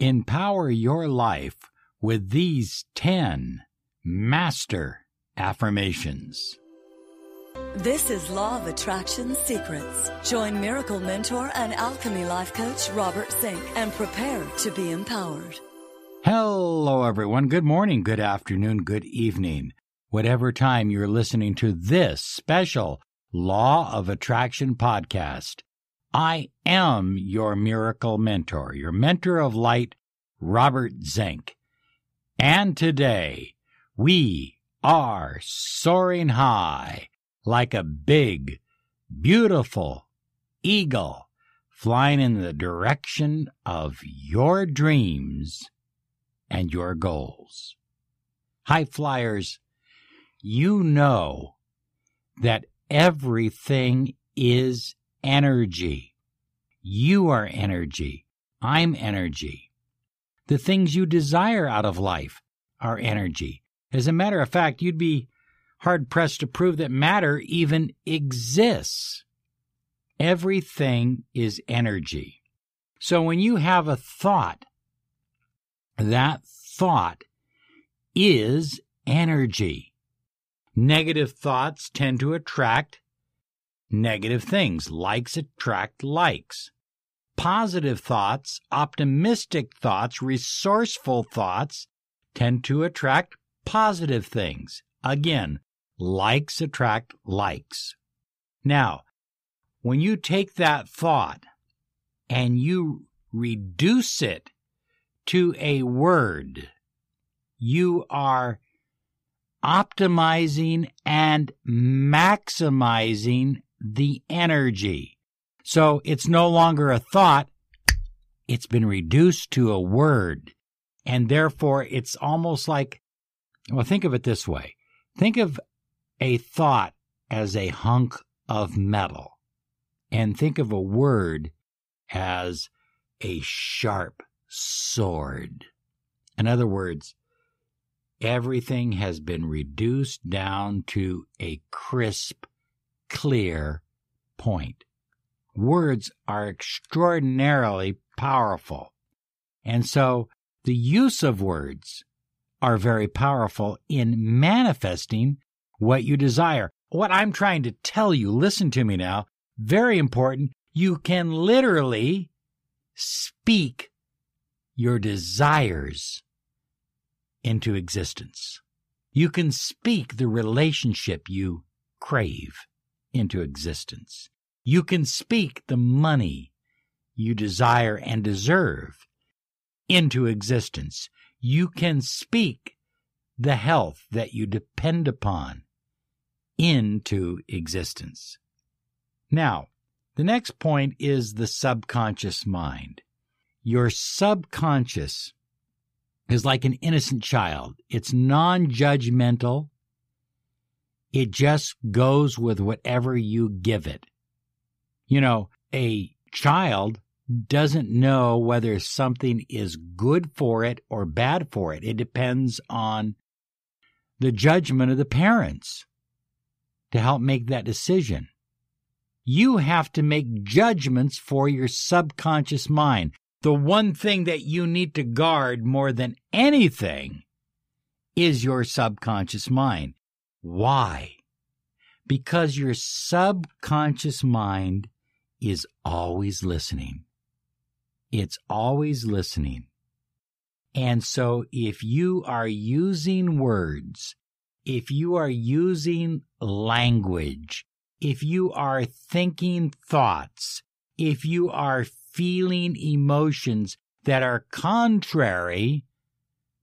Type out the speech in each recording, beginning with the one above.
Empower your life with these 10 master affirmations. This is Law of Attraction Secrets. Join Miracle Mentor and Alchemy Life Coach Robert Zink and prepare to be empowered. Hello, everyone. Good morning, good afternoon, good evening. Whatever time you're listening to this special Law of Attraction podcast, I am your Miracle Mentor, your Mentor of Light, Robert Zink. And today, we are soaring high like a big, beautiful eagle flying in the direction of your dreams and your goals. High flyers, you know that everything is energy. You are energy. I'm energy. The things you desire out of life are energy. As a matter of fact, you'd be hard-pressed to prove that matter even exists. Everything is energy. So when you have a thought, that thought is energy. Negative thoughts tend to attract negative things. Likes attract likes. Positive thoughts, optimistic thoughts, resourceful thoughts tend to attract positive things. Again, likes attract likes. Now, when you take that thought and you reduce it to a word, you are optimizing and maximizing the energy. So it's no longer a thought. It's been reduced to a word. And therefore, it's almost like, well, think of it this way. Think of a thought as a hunk of metal. And think of a word as a sharp sword. In other words, everything has been reduced down to a crisp, clear point. Words are extraordinarily powerful. And so the use of words are very powerful in manifesting what you desire. What I'm trying to tell you, listen to me now, very important, you can literally speak your desires into existence. You can speak the relationship you crave into existence. You can speak the money you desire and deserve into existence. You can speak the health that you depend upon into existence. Now, the next point is the subconscious mind. Your subconscious is like an innocent child. It's non-judgmental. It just goes with whatever you give it. You know, a child doesn't know whether something is good for it or bad for it. It depends on the judgment of the parents to help make that decision. You have to make judgments for your subconscious mind. The one thing that you need to guard more than anything is your subconscious mind. Why? Because your subconscious mind is always listening. It's always listening. And so if you are using words, if you are using language, if you are thinking thoughts, if you are feeling emotions that are contrary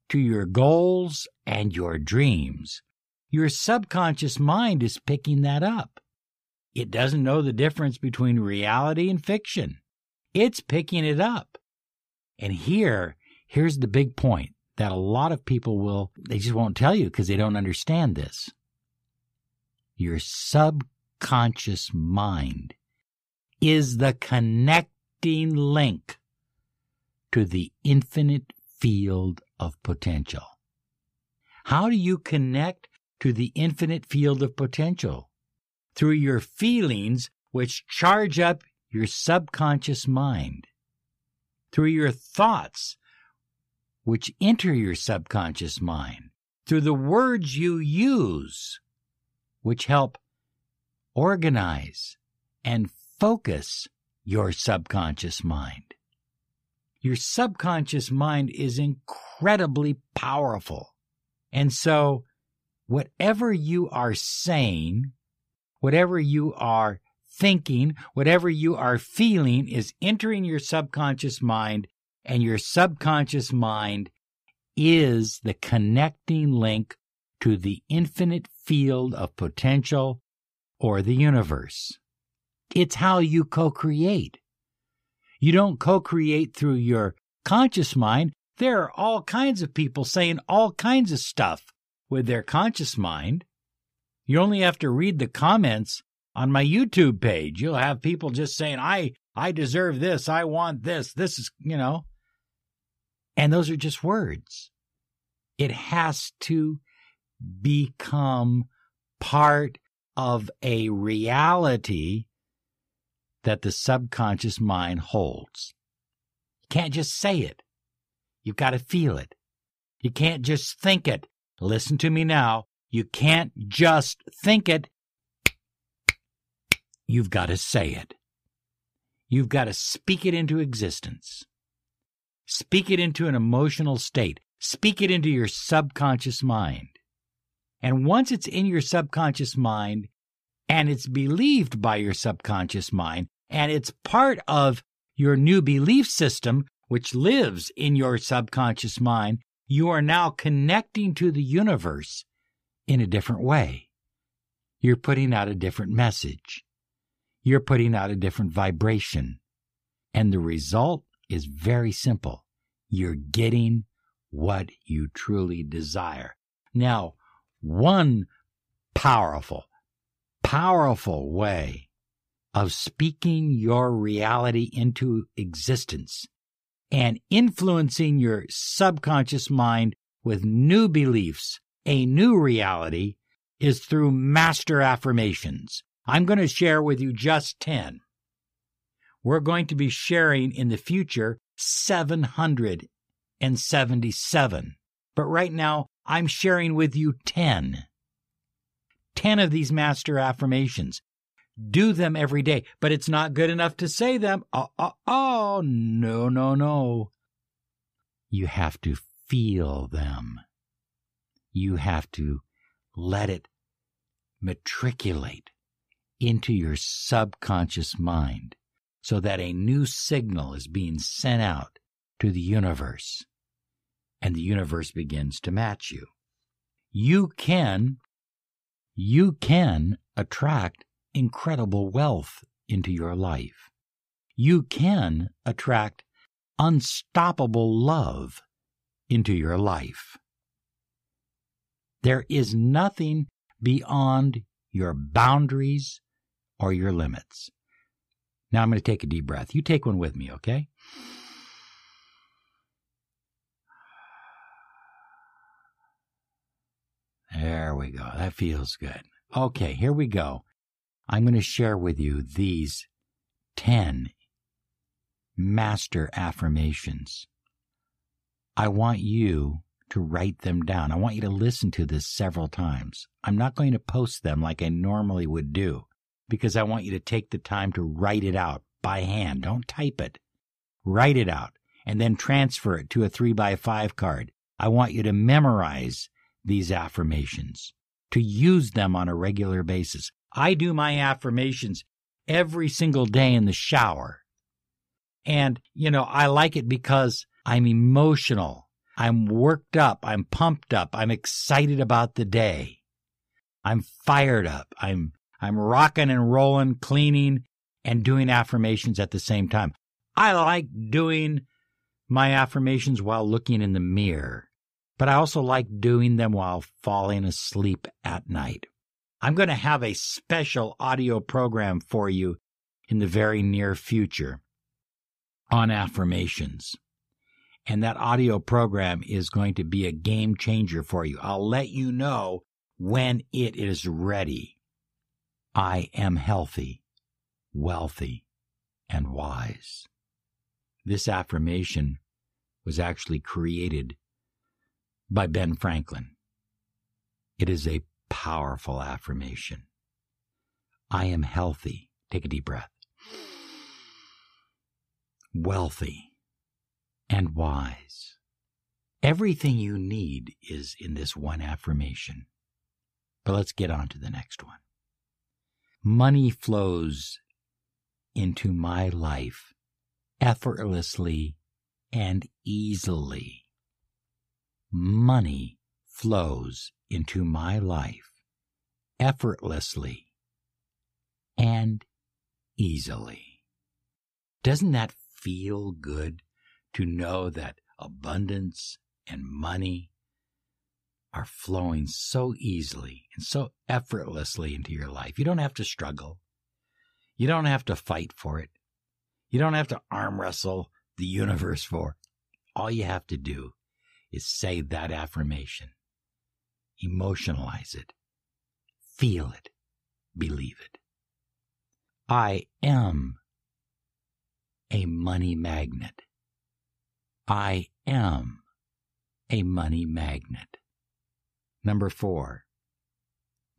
to your goals and your dreams, your subconscious mind is picking that up. It doesn't know the difference between reality and fiction. It's picking it up. And here's the big point that a lot of people they just won't tell you because they don't understand this. Your subconscious mind is the connector link to the infinite field of potential. How do you connect to the infinite field of potential? Through your feelings, which charge up your subconscious mind. Through your thoughts, which enter your subconscious mind, through the words you use, which help organize and focus your subconscious mind. Your subconscious mind is incredibly powerful. And so whatever you are saying, whatever you are thinking, whatever you are feeling is entering your subconscious mind, and your subconscious mind is the connecting link to the infinite field of potential or the universe. It's how you co-create. You don't co-create through your conscious mind. There are all kinds of people saying all kinds of stuff with their conscious mind. You only have to read the comments on my YouTube page. You'll have people just saying, I deserve this, I want this, this is, you know. And those are just words. It has to become part of a reality that the subconscious mind holds. You can't just say it. You've got to feel it. You can't just think it. Listen to me now. You can't just think it. You've got to say it. You've got to speak it into existence. Speak it into an emotional state. Speak it into your subconscious mind. And once it's in your subconscious mind, and it's believed by your subconscious mind, and it's part of your new belief system, which lives in your subconscious mind, you are now connecting to the universe in a different way. You're putting out a different message. You're putting out a different vibration. And the result is very simple. You're getting what you truly desire. Now, one powerful way of speaking your reality into existence and influencing your subconscious mind with new beliefs, a new reality, is through master affirmations. I'm going to share with you just 10. We're going to be sharing in the future 777. But right now, I'm sharing with you 10. 10 of these master affirmations. Do them every day, but it's not good enough to say them. No. You have to feel them. You have to let it matriculate into your subconscious mind so that a new signal is being sent out to the universe, and the universe begins to match you. You can attract incredible wealth into your life. You can attract unstoppable love into your life. There is nothing beyond your boundaries or your limits. Now I'm going to take a deep breath. You take one with me, okay? There we go. That feels good. Okay, here we go. I'm going to share with you these 10 master affirmations. I want you to write them down. I want you to listen to this several times. I'm not going to post them like I normally would do because I want you to take the time to write it out by hand. Don't type it. Write it out and then transfer it to a 3x5 card. I want you to memorize these affirmations, to use them on a regular basis. I do my affirmations every single day in the shower. And, you know, I like it because I'm emotional. I'm worked up. I'm pumped up. I'm excited about the day. I'm fired up. I'm rocking and rolling, cleaning, and doing affirmations at the same time. I like doing my affirmations while looking in the mirror. But I also like doing them while falling asleep at night. I'm going to have a special audio program for you in the very near future on affirmations. And that audio program is going to be a game changer for you. I'll let you know when it is ready. I am healthy, wealthy, and wise. This affirmation was actually created by Ben Franklin. It is a powerful affirmation. I am healthy. Take a deep breath. Wealthy and wise. Everything you need is in this one affirmation. But let's get on to the next one. Money flows into my life effortlessly and easily. Money flows into my life effortlessly and easily. Doesn't that feel good to know that abundance and money are flowing so easily and so effortlessly into your life? You don't have to struggle. You don't have to fight for it. You don't have to arm wrestle the universe for it. All you have to do is say that affirmation. Emotionalize it. Feel it. Believe it. I am a money magnet. I am a money magnet. Number 4,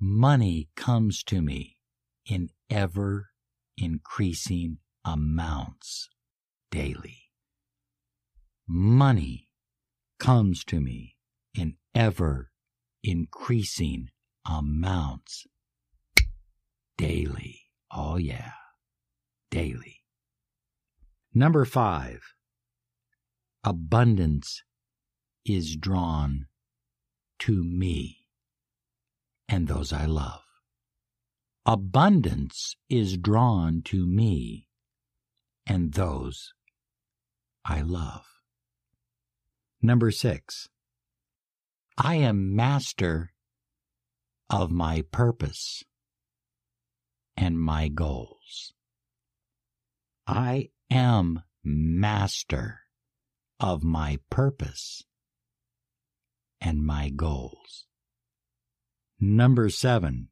money comes to me in ever-increasing amounts daily. Money comes to me in ever-increasing amounts daily. Oh yeah, daily. Number 5, abundance is drawn to me and those I love. Abundance is drawn to me and those I love. Number 6, I am master of my purpose and my goals. I am master of my purpose and my goals. Number 7,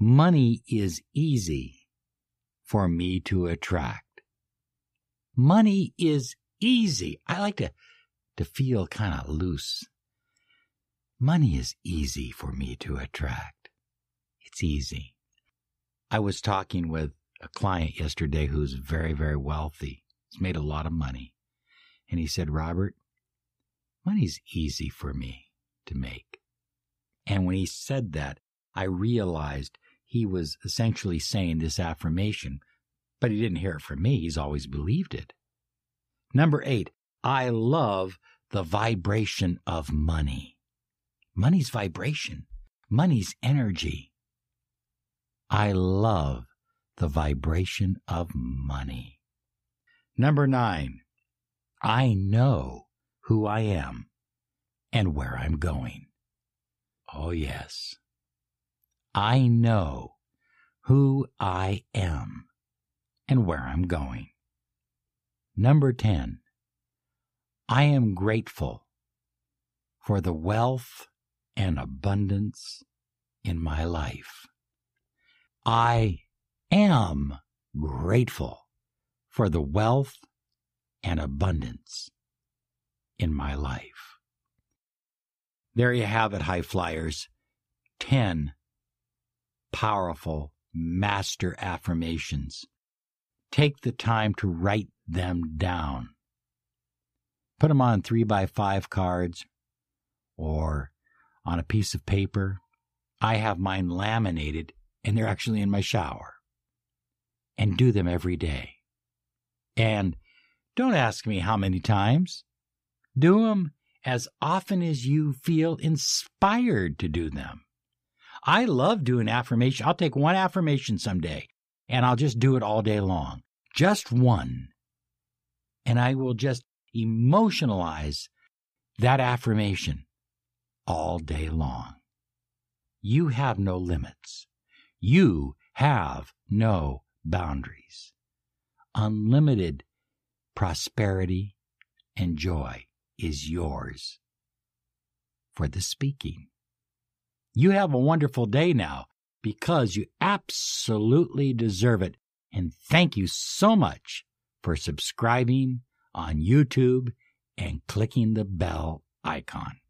money is easy for me to attract. Money is easy. I like to feel kind of loose. Money is easy for me to attract. It's easy. I was talking with a client yesterday who's very, very wealthy. He's made a lot of money. And he said, Robert, money's easy for me to make. And when he said that, I realized he was essentially saying this affirmation, but he didn't hear it from me. He's always believed it. Number 8, I love the vibration of money. Money's vibration. Money's energy. I love the vibration of money. Number 9, I know who I am and where I'm going. Oh yes, I know who I am and where I'm going. Number 10, I am grateful for the wealth and abundance in my life. I am grateful for the wealth and abundance in my life. There you have it, high flyers. 10 powerful master affirmations. Take the time to write them down. Put them on 3x5 cards or on a piece of paper. I have mine laminated and they're actually in my shower. And do them every day. And don't ask me how many times. Do them as often as you feel inspired to do them. I love doing affirmation. I'll take one affirmation someday, and I'll just do it all day long. Just one. And I will just emotionalize that affirmation all day long. You have no limits. You have no boundaries. Unlimited prosperity and joy is yours for the speaking. You have a wonderful day now because you absolutely deserve it. And thank you so much for subscribing on YouTube and clicking the bell icon.